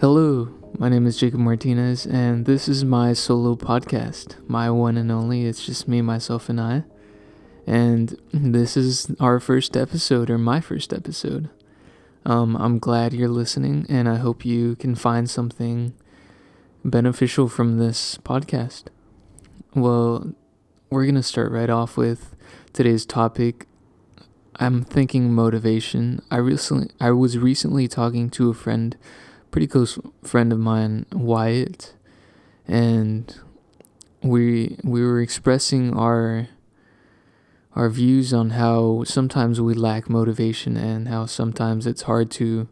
Hello, my name is Jacob Martinez, and this is my solo podcast, my one and only. It's just me, myself, and I. And this is our first episode, or my first episode. I'm glad you're listening, and I hope you can find something beneficial from this podcast. Well, we're going to start right off with today's topic. I'm thinking motivation. I was recently talking to a friend, pretty close friend of mine, Wyatt, and we were expressing our views on how sometimes we lack motivation and how sometimes it's hard to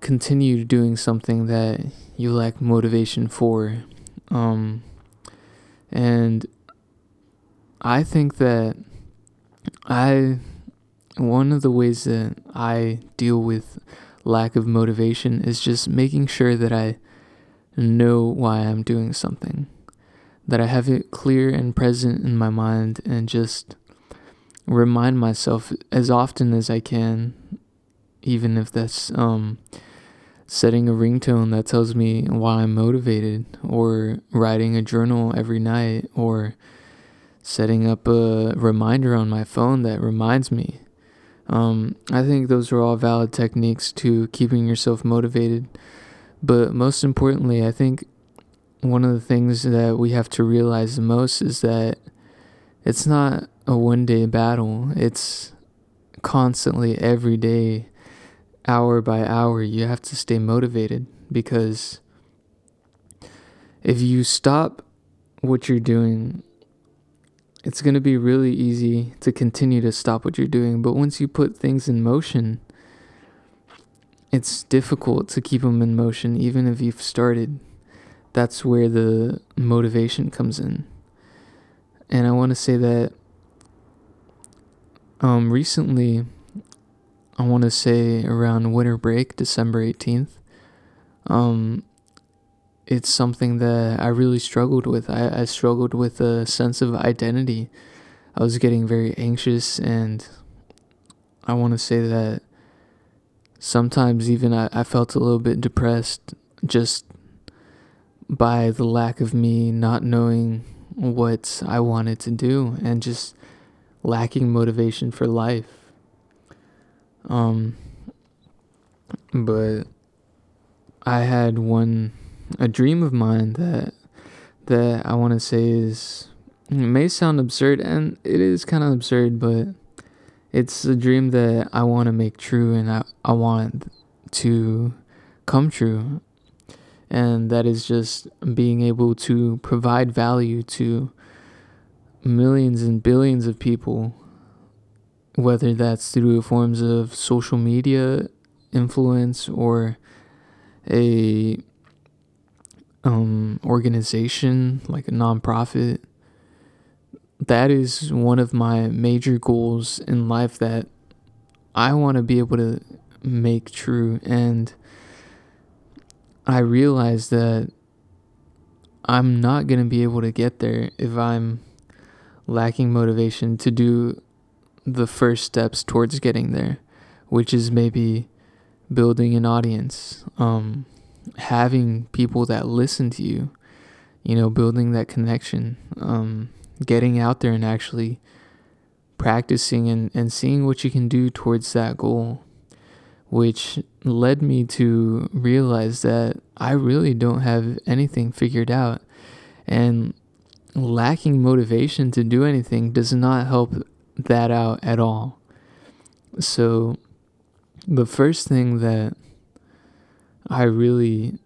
continue doing something that you lack motivation for. And I think that one of the ways that I deal with lack of motivation is just making sure that I know why I'm doing something, that I have it clear and present in my mind, and just remind myself as often as I can, even if that's setting a ringtone that tells me why I'm motivated, or writing a journal every night, or setting up a reminder on my phone that reminds me. I think those are all valid techniques to keeping yourself motivated. But most importantly, I think one of the things that we have to realize the most is that it's not a one-day battle. It's constantly, every day, hour by hour, you have to stay motivated, because if you stop what you're doing, it's going to be really easy to continue to stop what you're doing. But once you put things in motion, it's difficult to keep them in motion, even if you've started. That's where the motivation comes in. And I want to say that recently, I want to say around winter break, December 18th, it's something that I really struggled with. I struggled with a sense of identity. I was getting very anxious, and I want to say that sometimes even I felt a little bit depressed just by the lack of me not knowing what I wanted to do and just lacking motivation for life. But I had a dream of mine that I want to say is, it may sound absurd, and it is kind of absurd, but it's a dream that I want to make true, and I want to come true. And that is just being able to provide value to millions and billions of people, whether that's through forms of social media influence or a organization like a nonprofit. That is one of my major goals in life that I want to be able to make true. And I realize that I'm not going to be able to get there if I'm lacking motivation to do the first steps towards getting there, which is maybe building an audience, having people that listen to you, building that connection, getting out there and actually practicing and seeing what you can do towards that goal, which led me to realize that I really don't have anything figured out, and lacking motivation to do anything does not help that out at all. So the first thing that really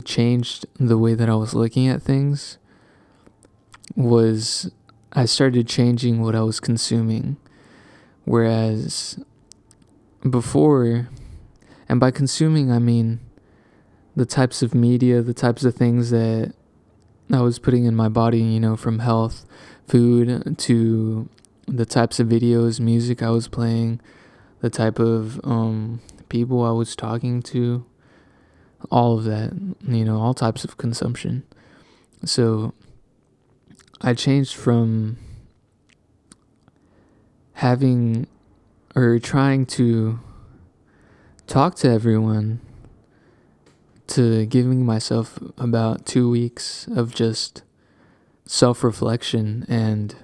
changed the way that I was looking at things was I started changing what I was consuming. Whereas before, and by consuming I mean the types of media, the types of things that I was putting in my body, from health, food, to the types of videos, music I was playing, the type of people I was talking to, all of that, all types of consumption. So I changed from trying to talk to everyone to giving myself about 2 weeks of just self-reflection and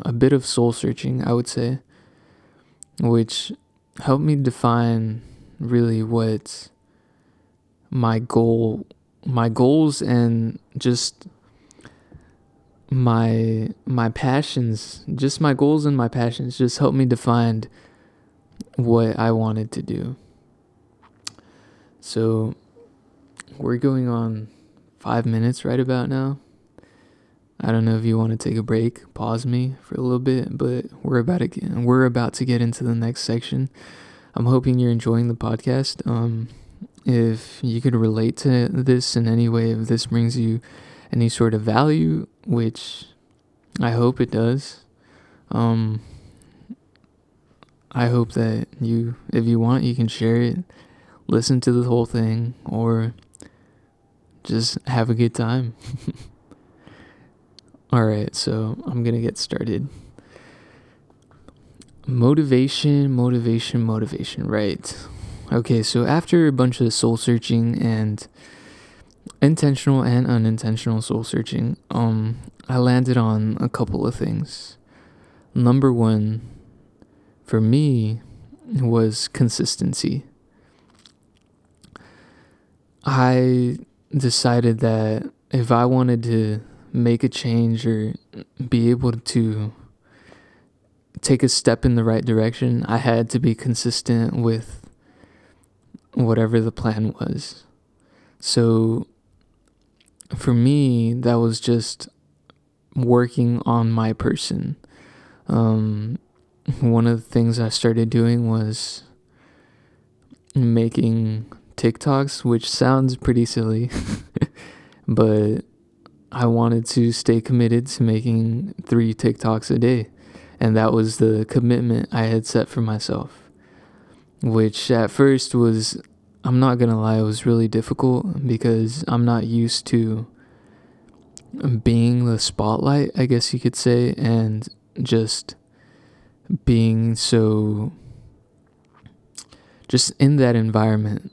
a bit of soul-searching, I would say, which helped me define really what my goals and just my passions, just my goals and my passions just helped me define what I wanted to do. So we're going on 5 minutes right about now. I don't know if you want to take a break, pause me for a little bit, but we're about to get into the next section. I'm hoping you're enjoying the podcast. If you could relate to this in any way, if this brings you any sort of value, which I hope it does. I hope that you, if you want, you can share it, listen to the whole thing, or just have a good time. Alright, so I'm gonna get started. Motivation, right. Okay, so after a bunch of soul searching and intentional and unintentional soul searching, I landed on a couple of things. Number one for me was consistency. I decided that if I wanted to make a change or be able to take a step in the right direction, I had to be consistent with whatever the plan was. So for me, that was just working on my person. One of the things I started doing was making TikToks, which sounds pretty silly, but I wanted to stay committed to making 3 TikToks a day. And that was the commitment I had set for myself, which at first was, I'm not going to lie, it was really difficult because I'm not used to being the spotlight, I guess you could say, and just being so just in that environment.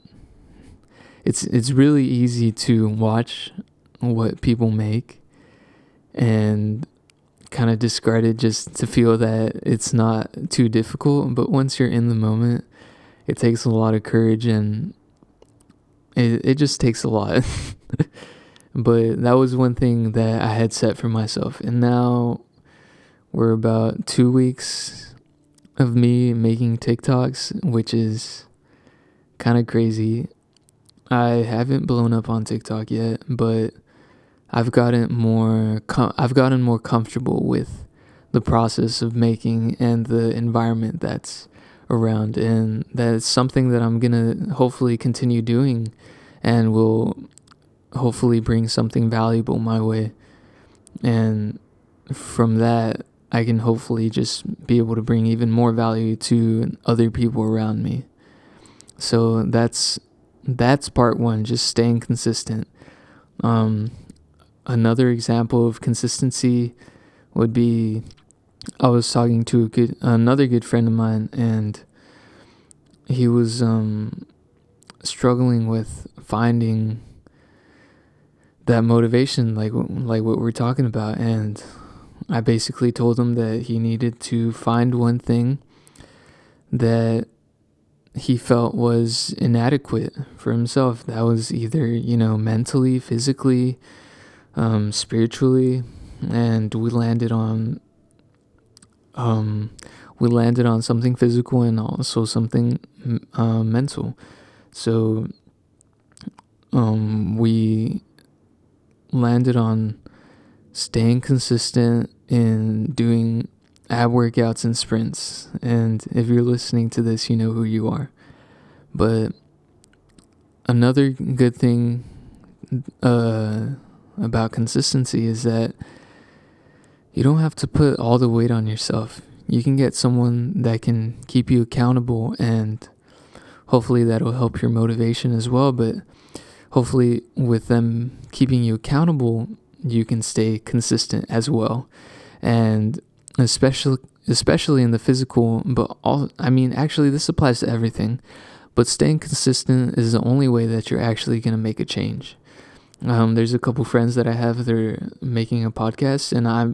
It's really easy to watch what people make and kind of discard it just to feel that it's not too difficult. But once you're in the moment, it takes a lot of courage and it just takes a lot. But that was one thing that I had set for myself. And now we're about 2 weeks of me making TikToks, which is kind of crazy. I haven't blown up on TikTok yet, but I've gotten more comfortable with the process of making and the environment that's around, and that's something that I'm gonna hopefully continue doing and will hopefully bring something valuable my way. And from that, I can hopefully just be able to bring even more value to other people around me. So that's part one, just staying consistent. Another example of consistency would be, I was talking to another good friend of mine, and he was struggling with finding that motivation, like what we're talking about. And I basically told him that he needed to find one thing that he felt was inadequate for himself. That was either, mentally, physically, spiritually, and we landed on something physical and also something mental. So we landed on staying consistent in doing ab workouts and sprints. And if you're listening to this, you know who you are. But another good thing about consistency is that you don't have to put all the weight on yourself. You can get someone that can keep you accountable, and hopefully that'll help your motivation as well. But hopefully with them keeping you accountable, you can stay consistent as well. And especially in the physical, but all, I mean, actually this applies to everything, But staying consistent is the only way that you're actually going to make a change. There's a couple friends that I have, they're making a podcast, and I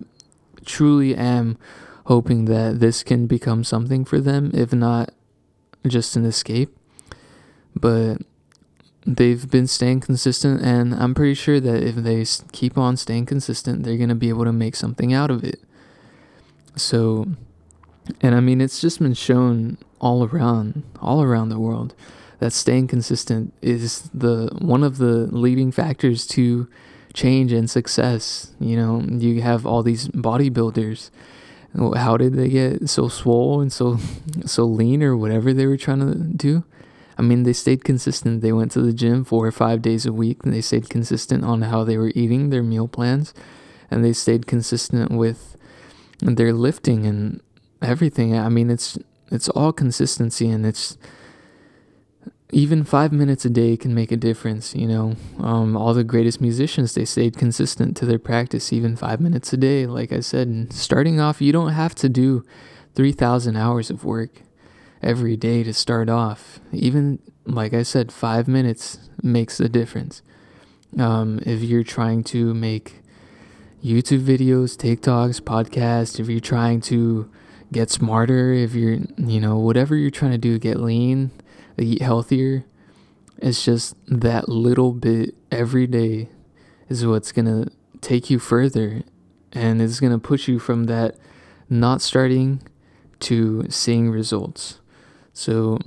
truly am hoping that this can become something for them, if not just an escape. But they've been staying consistent, and I'm pretty sure that if they keep on staying consistent, they're going to be able to make something out of it. So, and I mean, it's just been shown all around the world that staying consistent is one of the leading factors to change and success. You know, you have all these bodybuilders. How did they get so swole and so lean, or whatever they were trying to do? I mean, they stayed consistent. They went to the gym 4 or 5 days a week, and they stayed consistent on how they were eating, their meal plans, and they stayed consistent with their lifting and everything. I mean, it's all consistency, and it's even 5 minutes a day can make a difference, you know. All the greatest musicians, they stayed consistent to their practice, even 5 minutes a day. Like I said, and starting off, you don't have to do 3,000 hours of work every day to start off. Even, like I said, 5 minutes makes a difference. If you're trying to make YouTube videos, TikToks, podcasts, if you're trying to get smarter, if you're, you know, whatever you're trying to do, get lean, eat healthier, it's just that little bit every day is what's gonna take you further, and it's gonna push you from that not starting to seeing results. So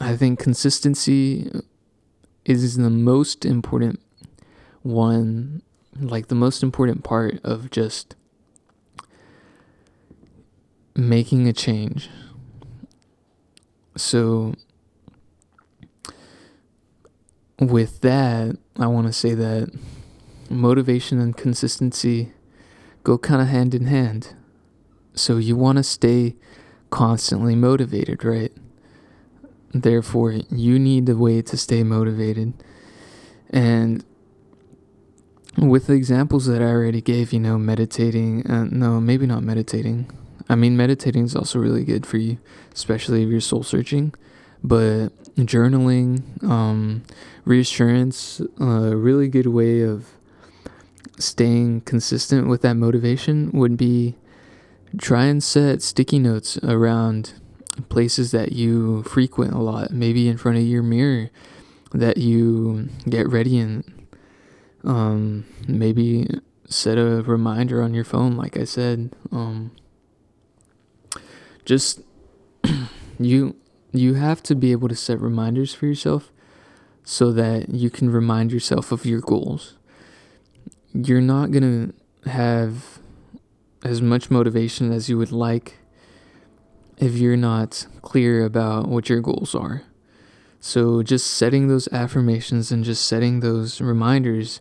I think consistency is the most important one, like the most important part of just making a change. So with that, I want to say that motivation and consistency go kind of hand in hand. So you want to stay constantly motivated, right? Therefore, you need a way to stay motivated. And with the examples that I already gave, you know, meditating is also really good for you, especially if you're soul searching. But journaling, reassurance, a really good way of staying consistent with that motivation would be try and set sticky notes around places that you frequent a lot, maybe in front of your mirror that you get ready in. Maybe set a reminder on your phone, like I said. Just You have to be able to set reminders for yourself so that you can remind yourself of your goals. You're not going to have as much motivation as you would like if you're not clear about what your goals are. So just setting those affirmations and just setting those reminders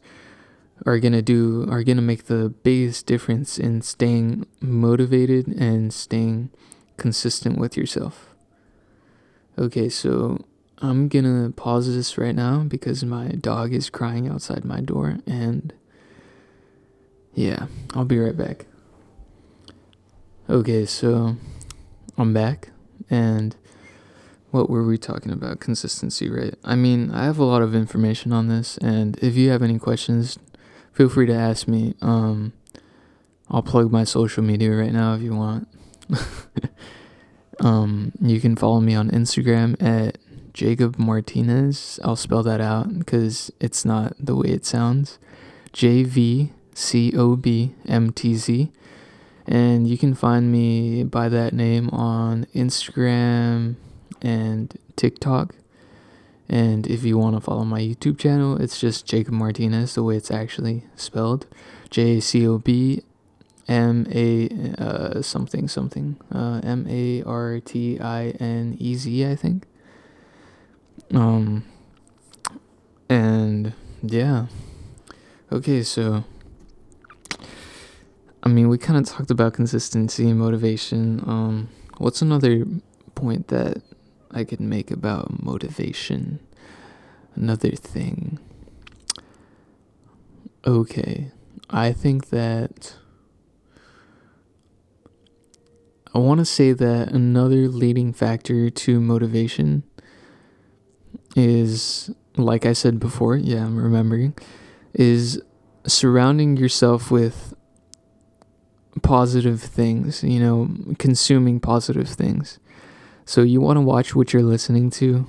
are going to make the biggest difference in staying motivated and staying consistent with yourself. Okay, so I'm gonna pause this right now because my dog is crying outside my door, and yeah, I'll be right back. Okay, so I'm back, and what were we talking about? Consistency, right? I mean, I have a lot of information on this, and if you have any questions, feel free to ask me. I'll plug my social media right now if you want. You can follow me on Instagram at Jacob Martinez. I'll spell that out because it's not the way it sounds. JVCOBMTZ. And you can find me by that name on Instagram and TikTok. And if you want to follow my YouTube channel, it's just Jacob Martinez, the way it's actually spelled. JACOB Martinez, I think. And yeah. Okay, so I mean, we kind of talked about consistency and motivation. What's another point that I could make about motivation? Another thing. Okay, I think that I want to say that another leading factor to motivation is, like I said before, I'm remembering, is surrounding yourself with positive things, consuming positive things. So you want to watch what you're listening to.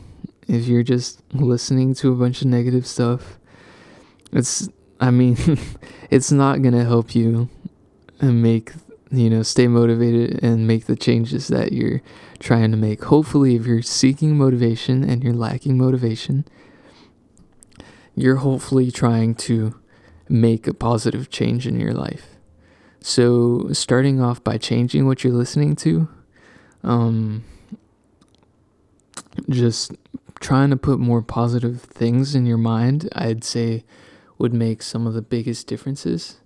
If you're just listening to a bunch of negative stuff, it's not going to help you and make, stay motivated and make the changes that you're trying to make. Hopefully, if you're seeking motivation and you're lacking motivation, you're hopefully trying to make a positive change in your life. So starting off by changing what you're listening to, just trying to put more positive things in your mind, I'd say would make some of the biggest differences.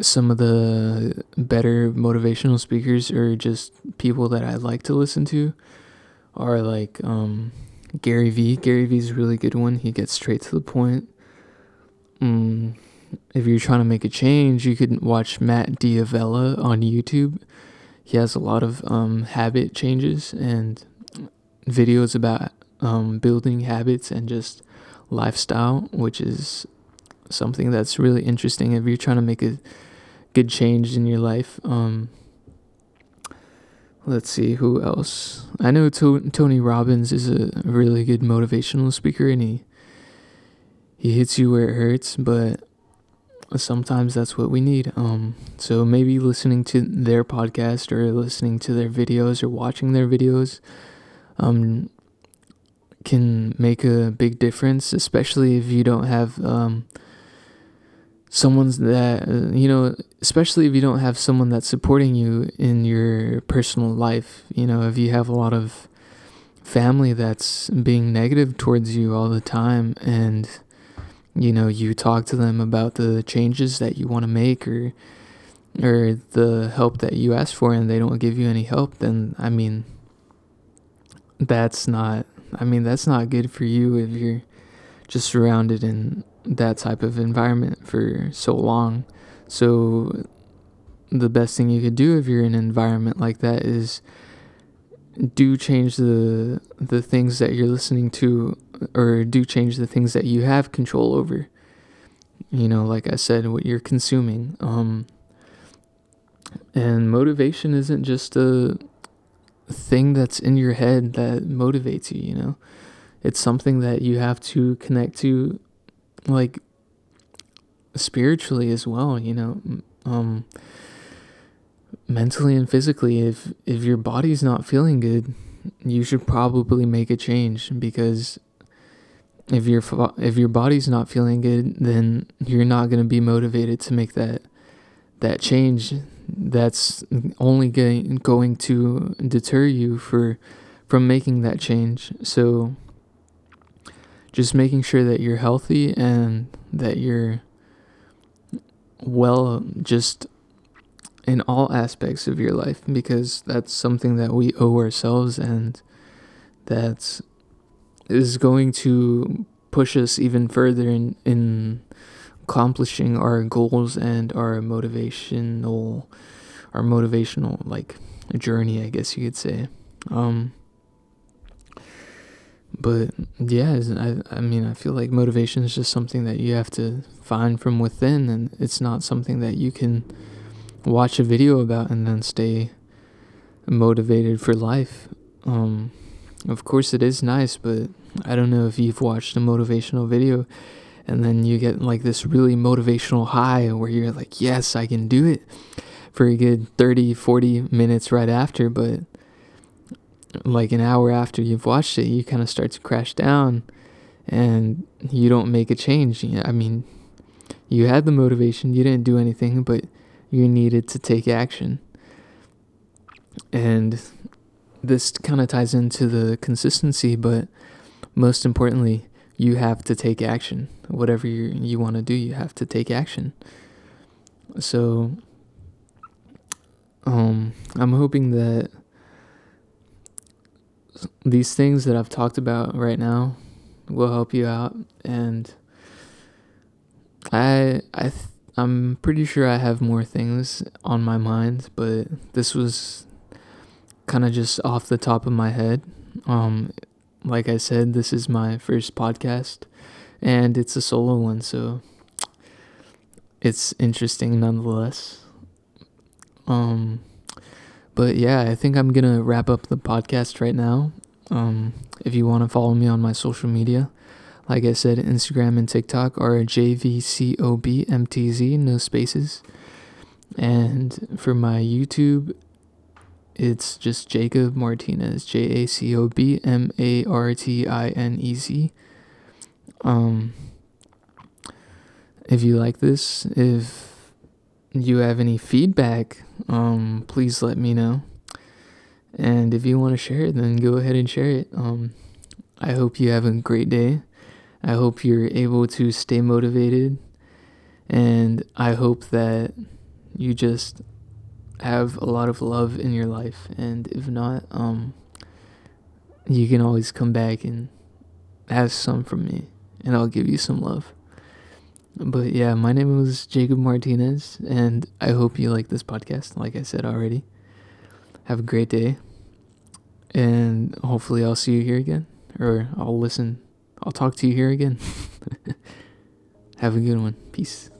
Some of the better motivational speakers, or just people that I like to listen to, are like Gary V. Gary V's a really good one. He gets straight to the point. If you're trying to make a change, you could watch Matt Diavella on YouTube. He has a lot of habit changes and videos about building habits and just lifestyle, which is something that's really interesting if you're trying to make a good change in your life. Let's see, who else? I know Tony Robbins is a really good motivational speaker, and he hits you where it hurts, but sometimes that's what we need. So maybe listening to their podcast or listening to their videos or watching their videos can make a big difference, especially if you don't have someone that's supporting you in your personal life. If you have a lot of family that's being negative towards you all the time, and you talk to them about the changes that you want to make or the help that you ask for, and they don't give you any help, then, that's not good for you if you're just surrounded in that type of environment for so long. So the best thing you could do if you're in an environment like that is do change the things that you're listening to, or do change the things that you have control over. Like I said, what you're consuming. And motivation isn't just a thing that's in your head that motivates you, It's something that you have to connect to, like, spiritually as well, mentally and physically. If your body's not feeling good, you should probably make a change, because if your body's not feeling good, then you're not going to be motivated to make that change. That's only going to deter you from making that change. So just making sure that you're healthy and that you're well, just in all aspects of your life, because that's something that we owe ourselves, and that is going to push us even further in accomplishing our goals and our motivational like journey, I guess you could say. But yeah, I feel like motivation is just something that you have to find from within, and it's not something that you can watch a video about and then stay motivated for life. Of course it is nice, but I don't know if you've watched a motivational video and then you get like this really motivational high where you're like, yes, I can do it, for a good 30-40 minutes right after. But like an hour after you've watched it, you kind of start to crash down and you don't make a change. You had the motivation, you didn't do anything, but you needed to take action. And this kind of ties into the consistency, but most importantly, you have to take action. Whatever you want to do, you have to take action. So I'm hoping that these things that I've talked about right now will help you out. And I'm pretty sure I have more things on my mind, but this was kind of just off the top of my head. Like I said, this is my first podcast, and it's a solo one, so it's interesting nonetheless. But yeah, I think I'm gonna wrap up the podcast right now. If you want to follow me on my social media, like I said, Instagram and TikTok are JVCOBMTZ, no spaces. And for my YouTube, it's just Jacob Martinez, JacobMartinez. If you like this, if you have any feedback, please let me know. And if you want to share it, then go ahead and share it. I hope you have a great day. I hope you're able to stay motivated. And I hope that you just have a lot of love in your life. And if not, you can always come back and have some from me, and I'll give you some love. But yeah, my name was Jacob Martinez, and I hope you like this podcast, like I said already. Have a great day, and hopefully I'll see you here again, or I'll talk to you here again. Have a good one. Peace.